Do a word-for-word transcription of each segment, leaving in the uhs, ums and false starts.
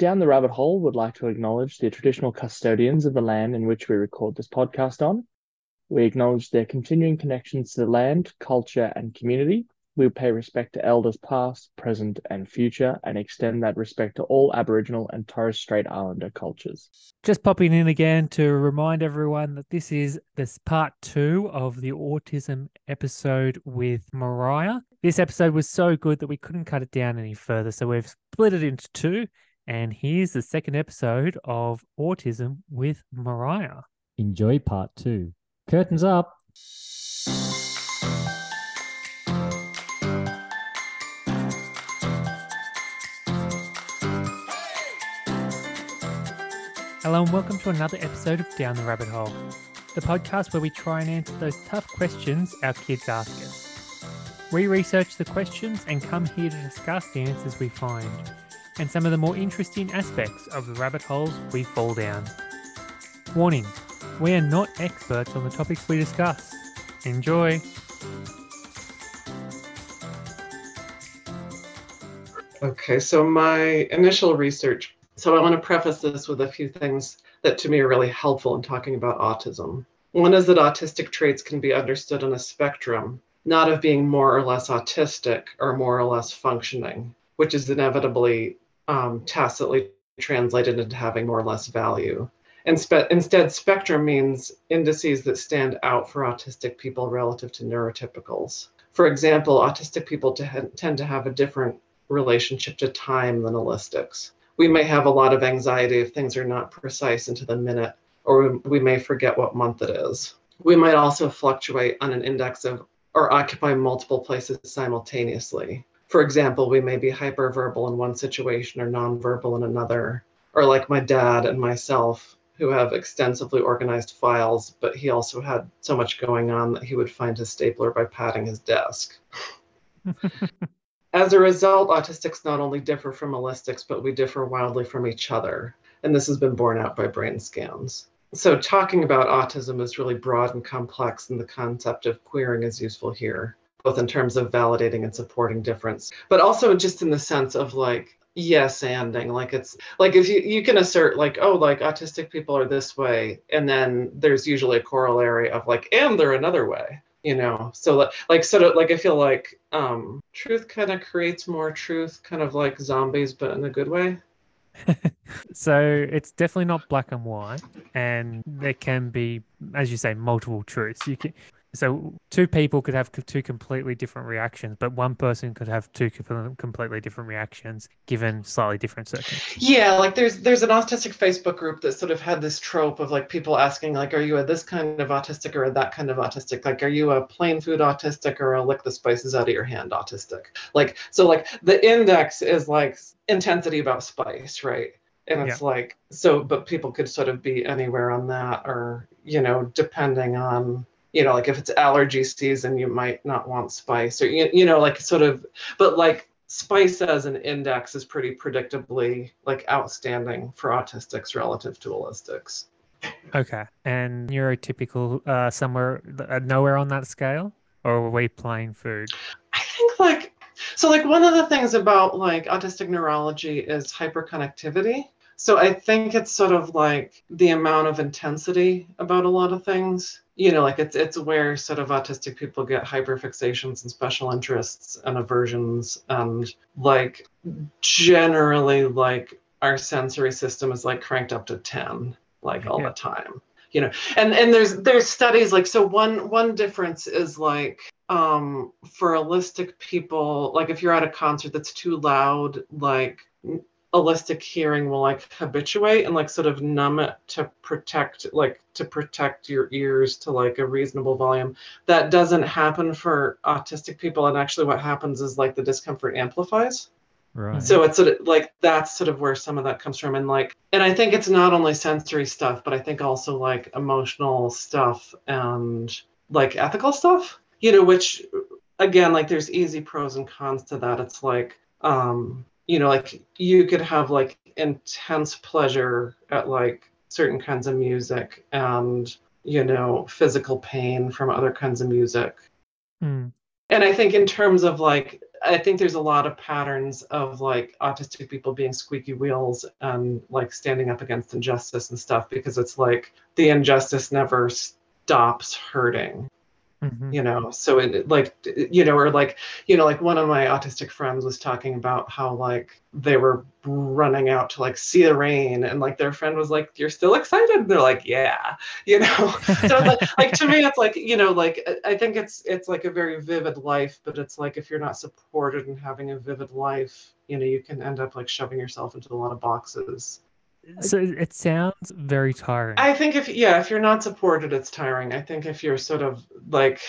Down the Rabbit Hole would like to acknowledge the traditional custodians of the land in which we record this podcast on. We acknowledge their continuing connections to the land, culture, and community. We pay respect to elders past, present, and future, and extend that respect to all Aboriginal and Torres Strait Islander cultures. Just popping in again to remind everyone that this is this part two of the autism episode with Moriah. This episode was so good that we couldn't cut it down any further, so we've split it into two. And here's the second episode of Autism with Moriah. Enjoy part two. Curtains up. Hello and welcome to another episode of Down the Rabbit Hole, the podcast where we try and answer those tough questions our kids ask us. We research the questions and come here to discuss the answers we find, and some of the more interesting aspects of the rabbit holes we fall down. Warning, we are not experts on the topics we discuss. Enjoy. Okay, so my initial research, so I want to preface this with a few things that to me are really helpful in talking about autism. One is that autistic traits can be understood on a spectrum, not of being more or less autistic or more or less functioning, which is inevitably um, tacitly translated into having more or less value. And spe- instead, spectrum means indices that stand out for autistic people relative to neurotypicals. For example, autistic people t- tend to have a different relationship to time than allistics. We may have a lot of anxiety if things are not precise and to the minute, or we may forget what month it is. We might also fluctuate on an index of or occupy multiple places simultaneously. For example, we may be hyperverbal in one situation or nonverbal in another, or like my dad and myself, who have extensively organized files, but he also had so much going on that he would find his stapler by patting his desk. As a result, autistics not only differ from allistics, but we differ wildly from each other. And this has been borne out by brain scans. So talking about autism is really broad and complex, and the concept of queering is useful here, both in terms of validating and supporting difference, but also just in the sense of like, yes, anding, like it's like, if you, you can assert like, oh, like autistic people are this way. And then there's usually a corollary of like, and they're another way, you know? So like, like sort of like, I feel like um, truth kind of creates more truth, kind of like zombies, but in a good way. So it's definitely not black and white, and there can be, as you say, multiple truths. You can, So two people could have two completely different reactions, but one person could have two completely different reactions given slightly different circumstances. Yeah, like there's there's an autistic Facebook group that sort of had this trope of like people asking like, are you a this kind of autistic or a that kind of autistic? Like, are you a plain food autistic or a lick the spices out of your hand autistic? Like, so like the index is like intensity about spice, right? And it's yeah. like, so, but people could sort of be anywhere on that or, you know, depending on, you know, like if it's allergy season, you might not want spice or, you, you know, like sort of, but like spice as an index is pretty predictably like outstanding for autistics relative to allistics. Okay. And neurotypical uh, somewhere, uh, nowhere on that scale, or are we plain food? I think like, so like one of the things about like autistic neurology is hyperconnectivity. So I think it's sort of like the amount of intensity about a lot of things. You know, like it's it's where sort of autistic people get hyperfixations and special interests and aversions, and like generally like our sensory system is like cranked up to ten like all yeah. the time. You know, and and there's there's studies like, so one one difference is like um, for allistic people, like if you're at a concert that's too loud, like allistic hearing will like habituate and like sort of numb it to protect like to protect your ears to like a reasonable volume. That doesn't happen for autistic people, and actually what happens is like the discomfort amplifies. Right. So it's sort of like that's sort of where some of that comes from, and like and I think it's not only sensory stuff, but I think also like emotional stuff and like ethical stuff. You know, which again, like there's easy pros and cons to that. It's like um you know, like you could have like intense pleasure at like certain kinds of music and, you know, physical pain from other kinds of music. Mm. And I think in terms of like I think there's a lot of patterns of like autistic people being squeaky wheels and like standing up against injustice and stuff, because it's like the injustice never stops hurting, mm-hmm. you know? So it like, you know, or like, you know, like one of my autistic friends was talking about how like they were running out to like see the rain, and like their friend was like, "You're still excited?" And they're like, "Yeah," you know? So like, like to me, it's like, you know, like I think it's, it's like a very vivid life, but it's like, if you're not supported and having a vivid life, you know, you can end up like shoving yourself into a lot of boxes. So it sounds very tiring. I think if, yeah, if you're not supported, it's tiring. I think if you're sort of like,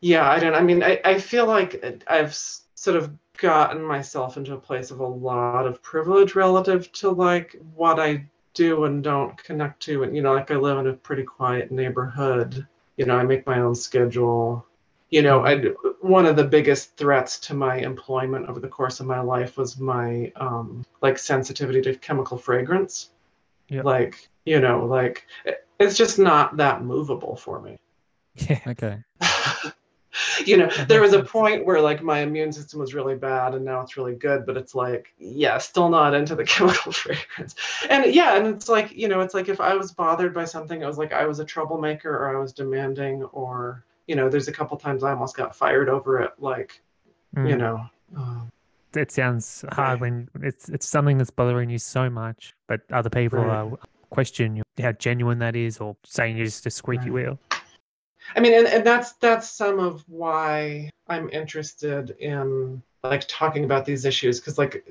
yeah, I don't, I mean, I, I feel like I've sort of gotten myself into a place of a lot of privilege relative to like what I do and don't connect to. And, you know, like I live in a pretty quiet neighborhood, you know, I make my own schedule. You know, I, one of the biggest threats to my employment over the course of my life was my um, like sensitivity to chemical fragrance. Yep. Like, you know, like it, it's just not that movable for me. Yeah. Okay. You know, there was a point where like my immune system was really bad and now it's really good, but it's like, yeah, still not into the chemical fragrance. And yeah, and it's like, you know, it's like if I was bothered by something, it was like I was a troublemaker or I was demanding, or, you know, there's a couple times I almost got fired over it. Like, mm. you know. Um, it sounds hard when it's it's something that's bothering you so much, but other people right. are question how genuine that is, or saying you're just a squeaky right. wheel. I mean, and, and that's that's some of why I'm interested in like talking about these issues, because like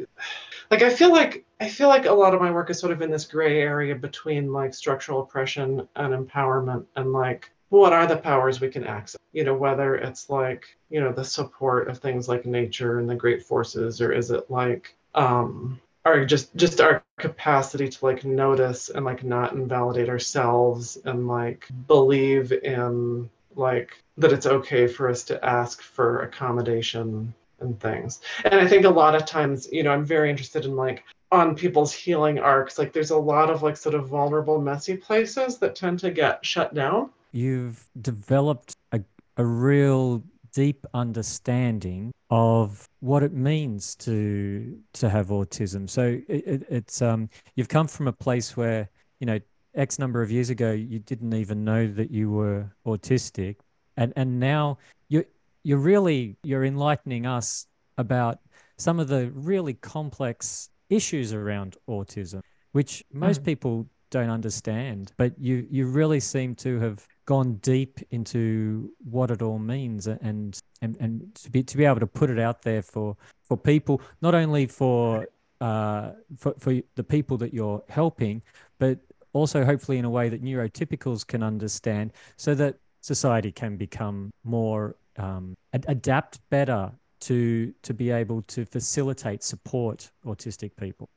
like I feel like I feel like a lot of my work is sort of in this gray area between like structural oppression and empowerment, and like what are the powers we can access? You know, whether it's like, you know, the support of things like nature and the great forces, or is it like um or just just our capacity to like notice and like not invalidate ourselves, and like believe in like that it's okay for us to ask for accommodation and things. And I think a lot of times, you know, I'm very interested in like on people's healing arcs, like there's a lot of like sort of vulnerable, messy places that tend to get shut down. You've developed a, a real deep understanding of what it means to to have autism. So it, it, it's um you've come from a place where, you know, X number of years ago you didn't even know that you were autistic, and and now you you're really you're enlightening us about some of the really complex issues around autism, which most mm. people don't understand. But you you really seem to have gone deep into what it all means, and and and to be to be able to put it out there for for people, not only for uh for, for the people that you're helping, but also hopefully in a way that neurotypicals can understand, so that society can become more um ad- adapt better to to be able to facilitate support autistic people.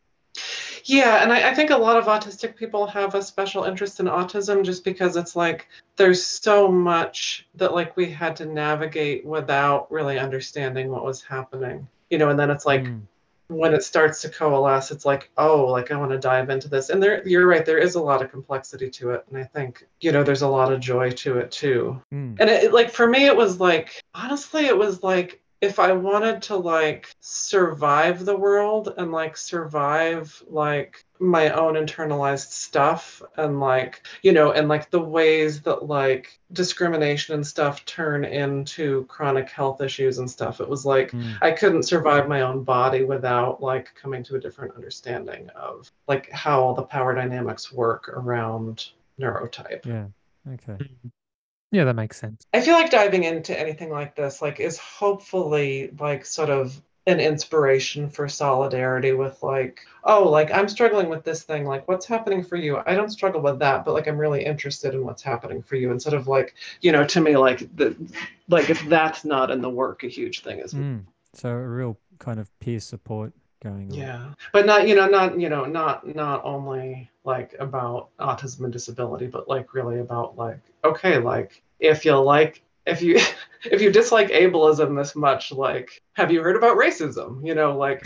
Yeah, and I, I think a lot of autistic people have a special interest in autism, just because it's like there's so much that like we had to navigate without really understanding what was happening, you know. And then it's like mm. when it starts to coalesce, it's like, oh, like I want to dive into this. And there, you're right, there is a lot of complexity to it, and I think, you know, there's a lot of joy to it too. Mm. And it, like for me, it was like honestly, it was like, if I wanted to like survive the world and like survive like my own internalized stuff, and like, you know, and like the ways that like discrimination and stuff turn into chronic health issues and stuff, it was like mm. I couldn't survive my own body without like coming to a different understanding of like how all the power dynamics work around neurotype. Yeah. Okay. Yeah, that makes sense. I feel like diving into anything like this, like, is hopefully like sort of an inspiration for solidarity with like, oh, like I'm struggling with this thing. Like, what's happening for you? I don't struggle with that, but like I'm really interested in what's happening for you. And sort of like, you know, to me, like the like if that's not in the work, a huge thing is. Mm, so a real kind of peer support going on. Yeah, but not, you know, not, you know, not not only like about autism and disability, but like really about like, okay, like if you like if you if you dislike ableism this much, like have you heard about racism, you know, like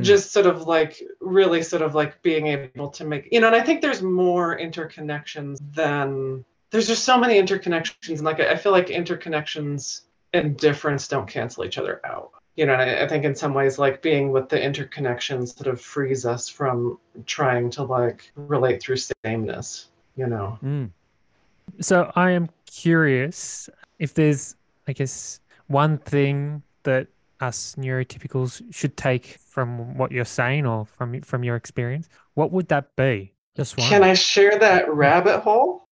just sort of like really sort of like being able to make, you know. And I think there's more interconnections than there's just so many interconnections, and like I feel like interconnections and difference don't cancel each other out. you know, and I, I think in some ways, like being with the interconnections sort of frees us from trying to like relate through sameness, you know. Mm. So I am curious if there's, I guess, one thing that us neurotypicals should take from what you're saying or from from your experience, what would that be? Just one. Can I share that rabbit hole?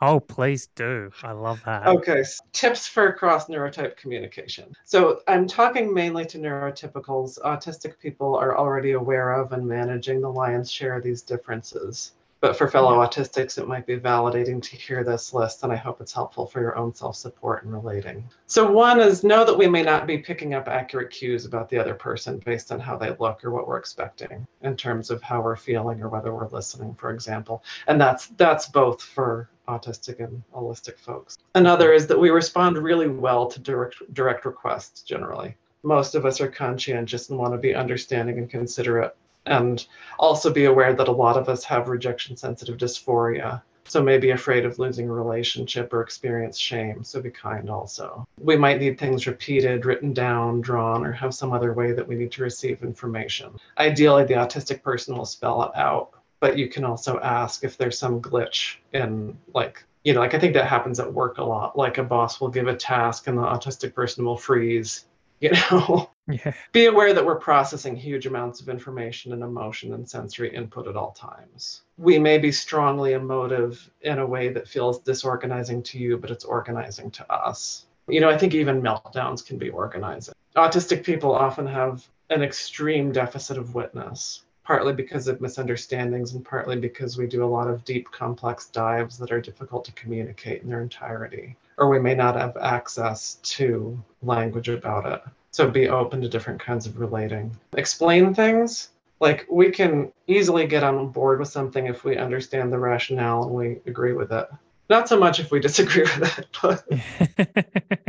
Oh, please do. I love that. Okay. So tips for cross-neurotype communication. So I'm talking mainly to neurotypicals. Autistic people are already aware of and managing the lion's share of these differences. But for fellow yeah. autistics, it might be validating to hear this list, and I hope it's helpful for your own self-support and relating. So one is, know that we may not be picking up accurate cues about the other person based on how they look or what we're expecting in terms of how we're feeling or whether we're listening, for example. And that's that's both for autistic and holistic folks. Another is that we respond really well to direct direct requests generally. Most of us are conscientious and want to be understanding and considerate. And also be aware that a lot of us have rejection-sensitive dysphoria, so maybe afraid of losing a relationship or experience shame, so be kind also. We might need things repeated, written down, drawn, or have some other way that we need to receive information. Ideally, the autistic person will spell it out, but you can also ask if there's some glitch in, like, you know, like I think that happens at work a lot. Like a boss will give a task and the autistic person will freeze. You know, yeah. Be aware that we're processing huge amounts of information and emotion and sensory input at all times. We may be strongly emotive in a way that feels disorganizing to you, but it's organizing to us. You know, I think even meltdowns can be organizing. Autistic people often have an extreme deficit of witness, partly because of misunderstandings and partly because we do a lot of deep, complex dives that are difficult to communicate in their entirety. Or we may not have access to language about it. So be open to different kinds of relating. Explain things. Like, we can easily get on board with something if we understand the rationale and we agree with it. Not so much if we disagree with it, but...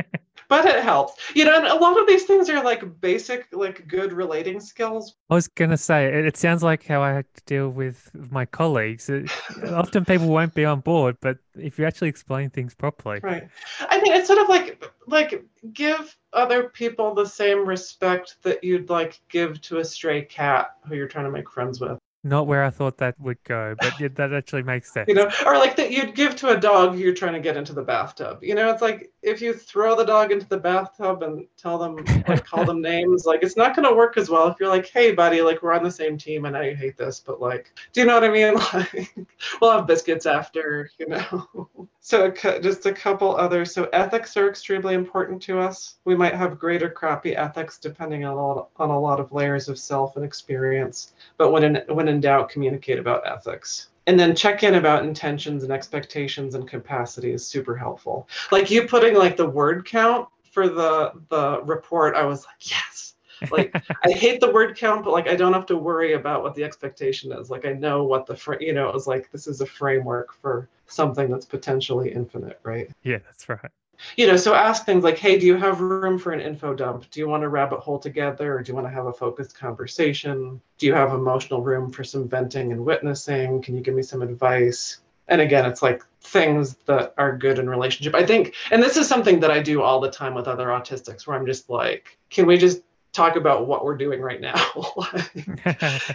But it helps. You know, and a lot of these things are like basic, like good relating skills. I was going to say, it, it sounds like how I deal with my colleagues. It, often people won't be on board, but if you actually explain things properly. Right. I mean, it's sort of like, like give other people the same respect that you'd like give to a stray cat who you're trying to make friends with. Not where I thought that would go, but that actually makes sense. You know, or like that you'd give to a dog you're trying to get into the bathtub. You know, it's like if you throw the dog into the bathtub and tell them, like, call them names, like it's not going to work as well if you're like, hey, buddy, like we're on the same team and I hate this, but like, do you know what I mean? Like, we'll have biscuits after, you know. So just a couple others. So ethics are extremely important to us. We might have greater crappy ethics depending on a lot, on a lot of layers of self and experience, but when in, when in doubt, communicate about ethics. And then check in about intentions and expectations and capacity is super helpful. Like you putting like the word count for the the report, I was like, yes. Like I hate the word count, but like I don't have to worry about what the expectation is. Like I know what the fr- you know, it was like this is a framework for something that's potentially infinite, right? Yeah, that's right. You know, so ask things like, hey, do you have room for an info dump? Do you want to rabbit hole together? Or do you want to have a focused conversation? Do you have emotional room for some venting and witnessing? Can you give me some advice? And again, it's like things that are good in relationship. I think, and this is something that I do all the time with other autistics where I'm just like, can we just talk about what we're doing right now?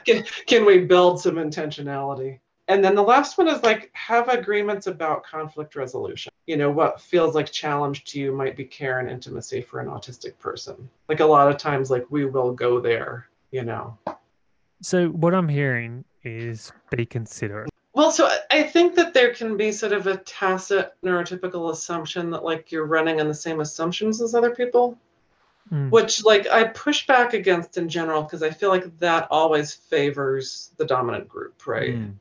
can, can we build some intentionality? And then the last one is like, have agreements about conflict resolution. You know, what feels like challenge to you might be care and intimacy for an autistic person. Like a lot of times, like we will go there, you know. So what I'm hearing is be considerate. Well, so I think that there can be sort of a tacit neurotypical assumption that like you're running on the same assumptions as other people. Mm. Which like I push back against in general, because I feel like that always favors the dominant group, right? Mm.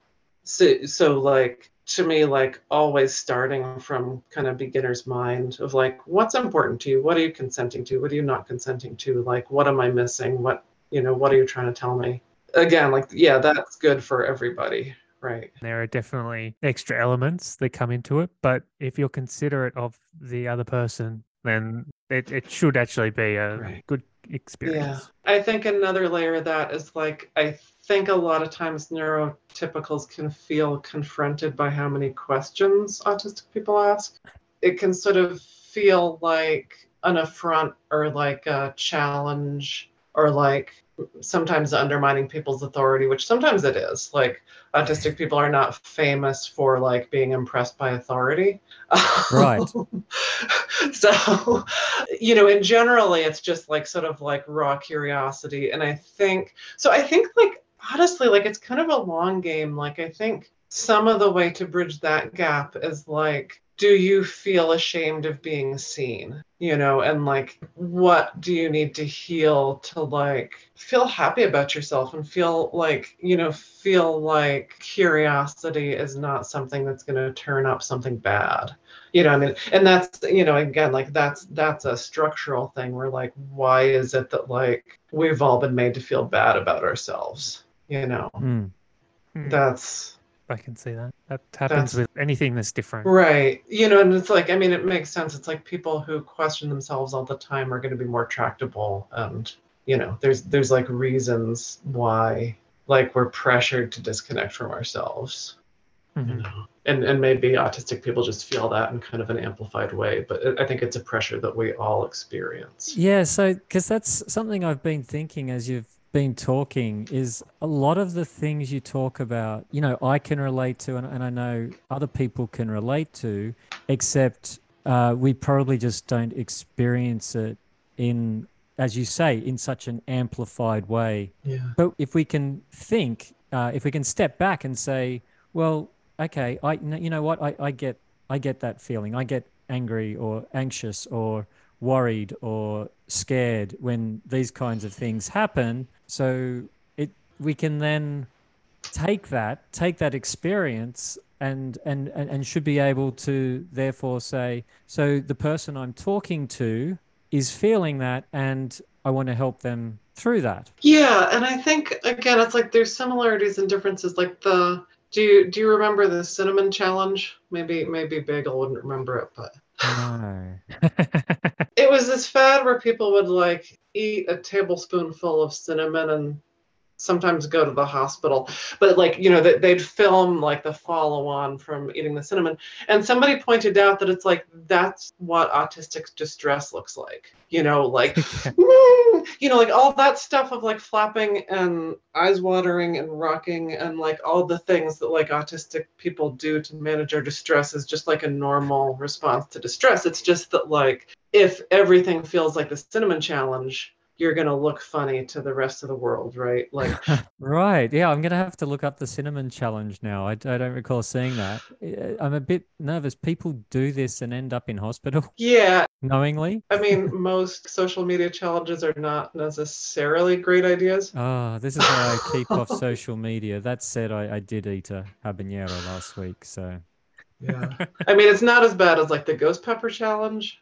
So, so like, to me, like always starting from kind of beginner's mind of like, what's important to you? What are you consenting to? What are you not consenting to? Like, what am I missing? What, you know, what are you trying to tell me? Again, like, yeah, that's good for everybody, right? There are definitely extra elements that come into it, but if you're considerate of the other person, then it, it should actually be a right. good experience. Yeah. I think another layer of that is like, I th- I think a lot of times neurotypicals can feel confronted by how many questions autistic people ask. It can sort of feel like an affront or like a challenge or like sometimes undermining people's authority, which sometimes it is. Like autistic people are not famous for like being impressed by authority. Right. So, you know, in generally, it's just like sort of like raw curiosity. And I think, so I think like, honestly, like it's kind of a long game. Like I think some of the way to bridge that gap is like, do you feel ashamed of being seen? You know, and like, what do you need to heal to like feel happy about yourself and feel like, you know, feel like curiosity is not something that's going to turn up something bad. You know, I mean, and that's, you know, again, like that's, that's a structural thing where like, why is it that like we've all been made to feel bad about ourselves? You know, mm. Mm. that's... I can see that. That happens that's, with anything that's different. Right. You know, and it's like, I mean, it makes sense. It's like people who question themselves all the time are going to be more tractable. And, you know, there's there's like reasons why, like, we're pressured to disconnect from ourselves. Mm-hmm. You know? And, and maybe autistic people just feel that in kind of an amplified way. But it, I think it's a pressure that we all experience. Yeah. So, because that's something I've been thinking as you've been talking is a lot of the things you talk about, you know, I can relate to, and, and I know other people can relate to, except uh, we probably just don't experience it in, as you say, in such an amplified way. Yeah. But if we can think, uh, if we can step back and say, well, okay, I, you know what, I, I get, I get that feeling. I get angry or anxious or worried or scared when these kinds of things happen. So it we can then take that take that experience and and and should be able to therefore say, so the person I'm talking to is feeling that and I want to help them through that. Yeah. And I think again it's like there's similarities and differences. Like the do you do you remember the cinnamon challenge? Maybe maybe Bagel wouldn't remember it, but no. It was this fad where people would like eat a tablespoonful of cinnamon and sometimes go to the hospital. But like, you know, that they'd film like the follow-on from eating the cinnamon. And somebody pointed out that it's like, that's what autistic distress looks like. You know, like, mm, you know, like all that stuff of like flapping and eyes watering and rocking and like all the things that like autistic people do to manage our distress is just like a normal response to distress. It's just that like, if everything feels like the cinnamon challenge, you're going to look funny to the rest of the world, right? Like, right. Yeah. I'm going to have to look up the cinnamon challenge now. I, I don't recall seeing that. I'm a bit nervous. People do this and end up in hospital. Yeah. Knowingly. I mean, most social media challenges are not necessarily great ideas. Oh, this is why I keep off social media. That said, I, I did eat a habanero last week. So yeah. I mean, it's not as bad as like the ghost pepper challenge.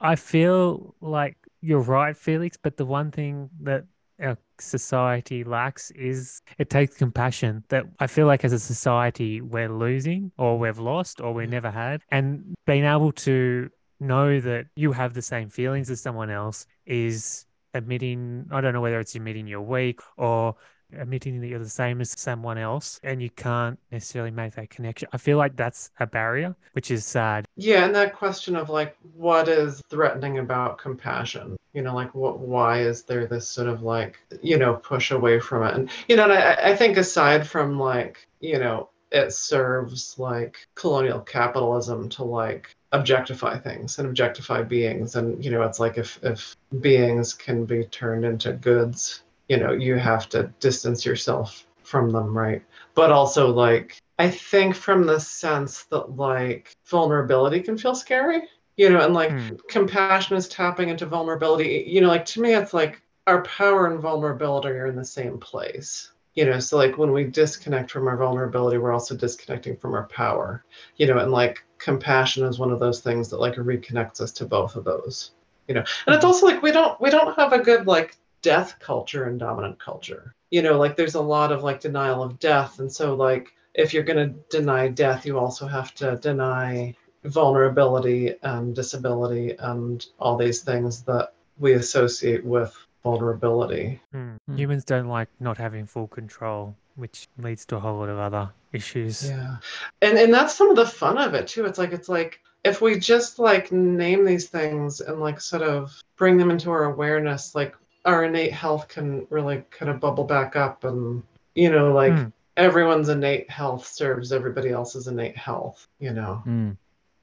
I feel like, you're right, Felix, but the one thing that our society lacks is it takes compassion that I feel like as a society we're losing or we've lost or we never had. And being able to know that you have the same feelings as someone else is admitting, I don't know whether it's admitting you're weak or admitting that you're the same as someone else and you can't necessarily make that connection. I feel like that's a barrier, which is sad. Yeah. And that question of like, what is threatening about compassion? You know, like what, why is there this sort of like, you know, push away from it? And, you know, and I, I think aside from like, you know, it serves like colonial capitalism to like objectify things and objectify beings. And, you know, it's like if, if beings can be turned into goods, you know, you have to distance yourself from them, right? But also, like, I think from the sense that, like, vulnerability can feel scary, you know, and, like, mm. compassion is tapping into vulnerability. You know, like, to me, it's like our power and vulnerability are in the same place, you know? So, like, when we disconnect from our vulnerability, we're also disconnecting from our power, you know, and, like, compassion is one of those things that, like, reconnects us to both of those, you know? And it's also, like, we don't, we don't have a good, like, death culture and dominant culture. You know, like there's a lot of like denial of death. And so like, if you're going to deny death, you also have to deny vulnerability and disability and all these things that we associate with vulnerability. Mm. Humans don't like not having full control, which leads to a whole lot of other issues. Yeah. And and that's some of the fun of it too. It's like, it's like, if we just like name these things and like sort of bring them into our awareness, like our innate health can really kind of bubble back up. And, you know, like mm. everyone's innate health serves everybody else's innate health, you know. Mm.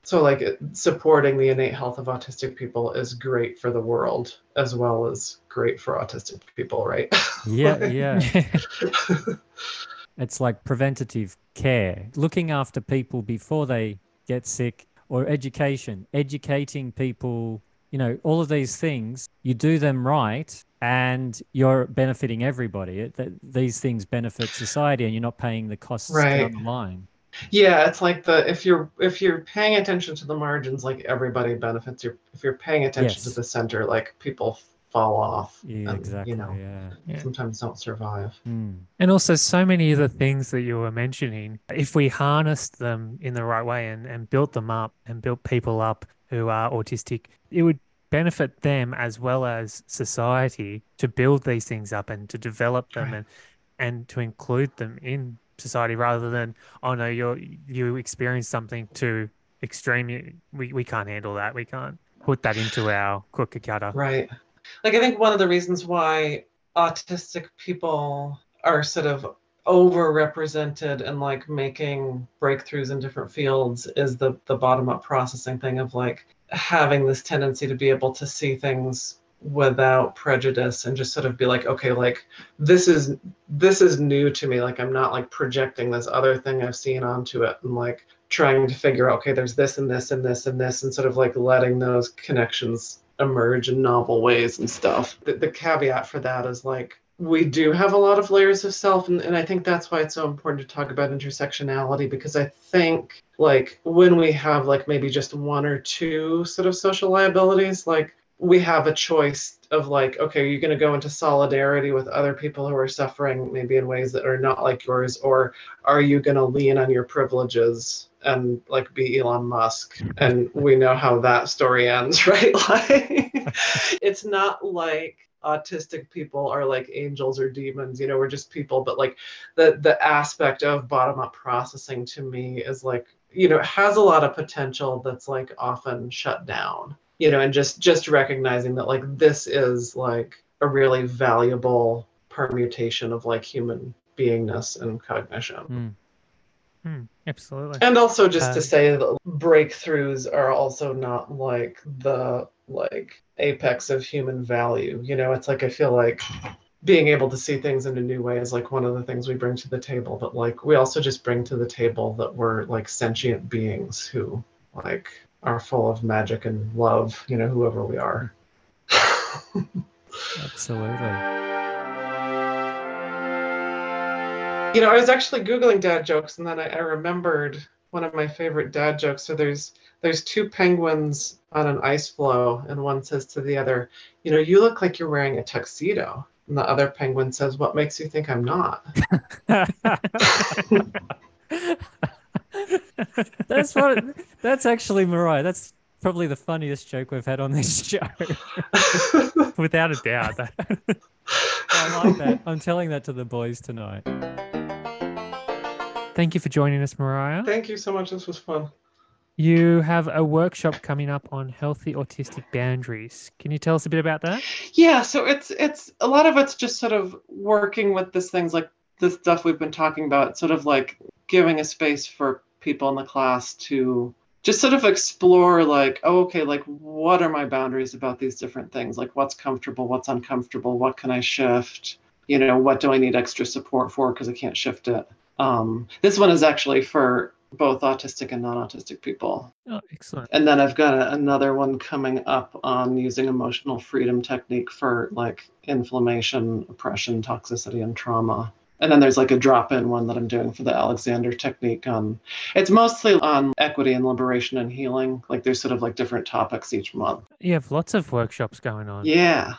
So like it, supporting the innate health of autistic people is great for the world as well as great for autistic people, right? Yeah, yeah. It's like preventative care, looking after people before they get sick, or education, educating people, you know, all of these things, you do them right and you're benefiting everybody. It, th- these things benefit society and you're not paying the costs right down the line. Yeah, it's like the if you're if you're paying attention to the margins, like everybody benefits. You're, if you're paying attention yes. to the center, like people fall off. Yeah, and, exactly. You know, yeah. Yeah. sometimes don't survive. Mm. And also, so many of the things that you were mentioning, if we harnessed them in the right way and, and built them up and built people up who are autistic, it would benefit them as well as society to build these things up and to develop them right. and and to include them in society, rather than, oh no, you're you experience something too extreme, we, we can't handle that, we can't put that into our cookie cutter. Right. Like I think one of the reasons why autistic people are sort of overrepresented and like making breakthroughs in different fields is the the bottom-up processing thing of like having this tendency to be able to see things without prejudice and just sort of be like, okay, like this is this is new to me, like I'm not like projecting this other thing I've seen onto it and like trying to figure out, okay, there's this and this and this and this, and sort of like letting those connections emerge in novel ways and stuff. The, the caveat for that is like we do have a lot of layers of self, and, and I think that's why it's so important to talk about intersectionality, because I think like when we have like maybe just one or two sort of social liabilities, like we have a choice of like, okay, are you going to go into solidarity with other people who are suffering maybe in ways that are not like yours, or are you going to lean on your privileges and like be Elon Musk? And we know how that story ends, right? Like, it's not like autistic people are like angels or demons, you know, we're just people. But like the the aspect of bottom-up processing to me is like, you know, it has a lot of potential that's like often shut down. You know, and just, just recognizing that, like, this is, like, a really valuable permutation of, like, human beingness and cognition. Mm. Mm, absolutely. And also just uh, to say that breakthroughs are also not, like, the, like, apex of human value. You know, it's like I feel like being able to see things in a new way is, like, one of the things we bring to the table. But, like, we also just bring to the table that we're, like, sentient beings who, like, are full of magic and love, you know, whoever we are. Absolutely. You know, I was actually Googling dad jokes, and then I, I remembered one of my favorite dad jokes. So there's there's two penguins on an ice floe, and one says to the other, you know, you look like you're wearing a tuxedo. And the other penguin says, what makes you think I'm not? That's what. That's actually Moriah. That's probably the funniest joke we've had on this show, without a doubt. I like that. I'm telling that to the boys tonight. Thank you for joining us, Moriah. Thank you so much. This was fun. You have a workshop coming up on healthy autistic boundaries. Can you tell us a bit about that? Yeah. So it's it's a lot of it's just sort of working with this things like the stuff we've been talking about, sort of like giving a space for people in the class to just sort of explore like, oh, okay, like what are my boundaries about these different things? Like what's comfortable, what's uncomfortable, what can I shift? You know, what do I need extra support for because I can't shift it? Um, this one is actually for both autistic and non-autistic people. Oh, excellent. And then I've got a, another one coming up on using emotional freedom technique for like inflammation, oppression, toxicity, and trauma. And then there's like a drop-in one that I'm doing for the Alexander technique. Um, it's mostly on equity and liberation and healing. Like there's sort of like different topics each month. You have lots of workshops going on. Yeah.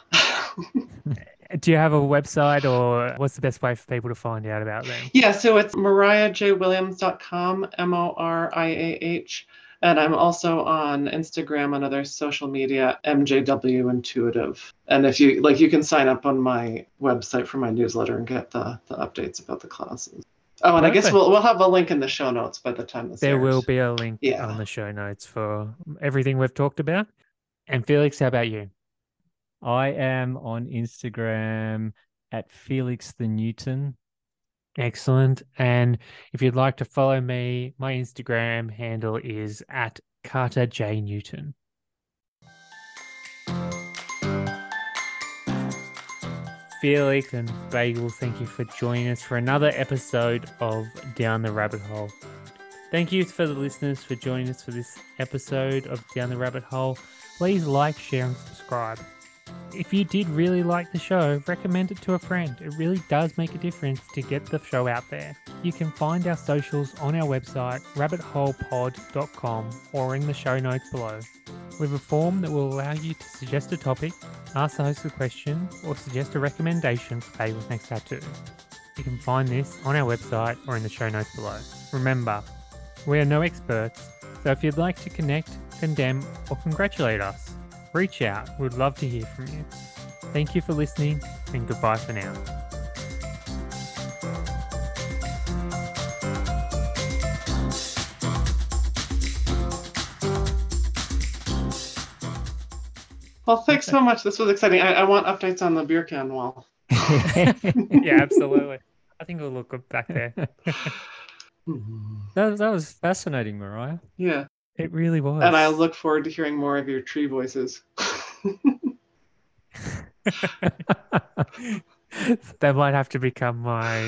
Do you have a website, or what's the best way for people to find out about them? Yeah, so it's moriah j williams dot com, M O R I A H. And I'm also on Instagram and other social media, M J W Intuitive. And if you like, you can sign up on my website for my newsletter and get the, the updates about the classes. Oh, and Perfect. I guess we'll we'll have a link in the show notes by the time this There airs. Will be a link yeah. on the show notes for everything we've talked about. And Felix, how about you? I am on Instagram at Felixthenewton. Excellent. And if you'd like to follow me, my Instagram handle is at Karterjnewton. Felix and Bagel, thank you for joining us for another episode of Down the Rabbit Hole. Thank you for the listeners for joining us for this episode of Down the Rabbit Hole. Please like, share, and subscribe. If you did really like the show, recommend it to a friend. It really does make a difference to get the show out there. You can find our socials on our website, rabbit hole pod dot com, or in the show notes below. We have a form that will allow you to suggest a topic, ask the host a question, or suggest a recommendation for Bagel's next tattoo. You can find this on our website or in the show notes below. Remember, we are no experts, so if you'd like to connect, condemn, or congratulate us, reach out. We'd love to hear from you. Thank you for listening, and goodbye for now. Well, thanks so much. This was exciting. I, I want updates on the beer can wall. Yeah, absolutely. I think it'll look good back there. that, that was fascinating, Moriah. Yeah. It really was. And I look forward to hearing more of your tree voices. That might have to become my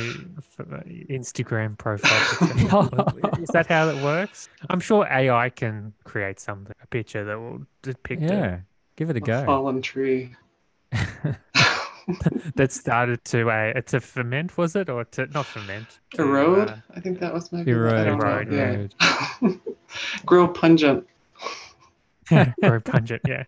Instagram profile. Is that how it works? I'm sure A I can create something, a picture that will depict yeah, it. Yeah, give it a, a go. Fallen tree. That started to uh, to ferment, was it? Or to not ferment. To, erode? Uh, I think that was maybe. Erode. Erode. Yeah. Grow pungent. Grow pungent, yeah.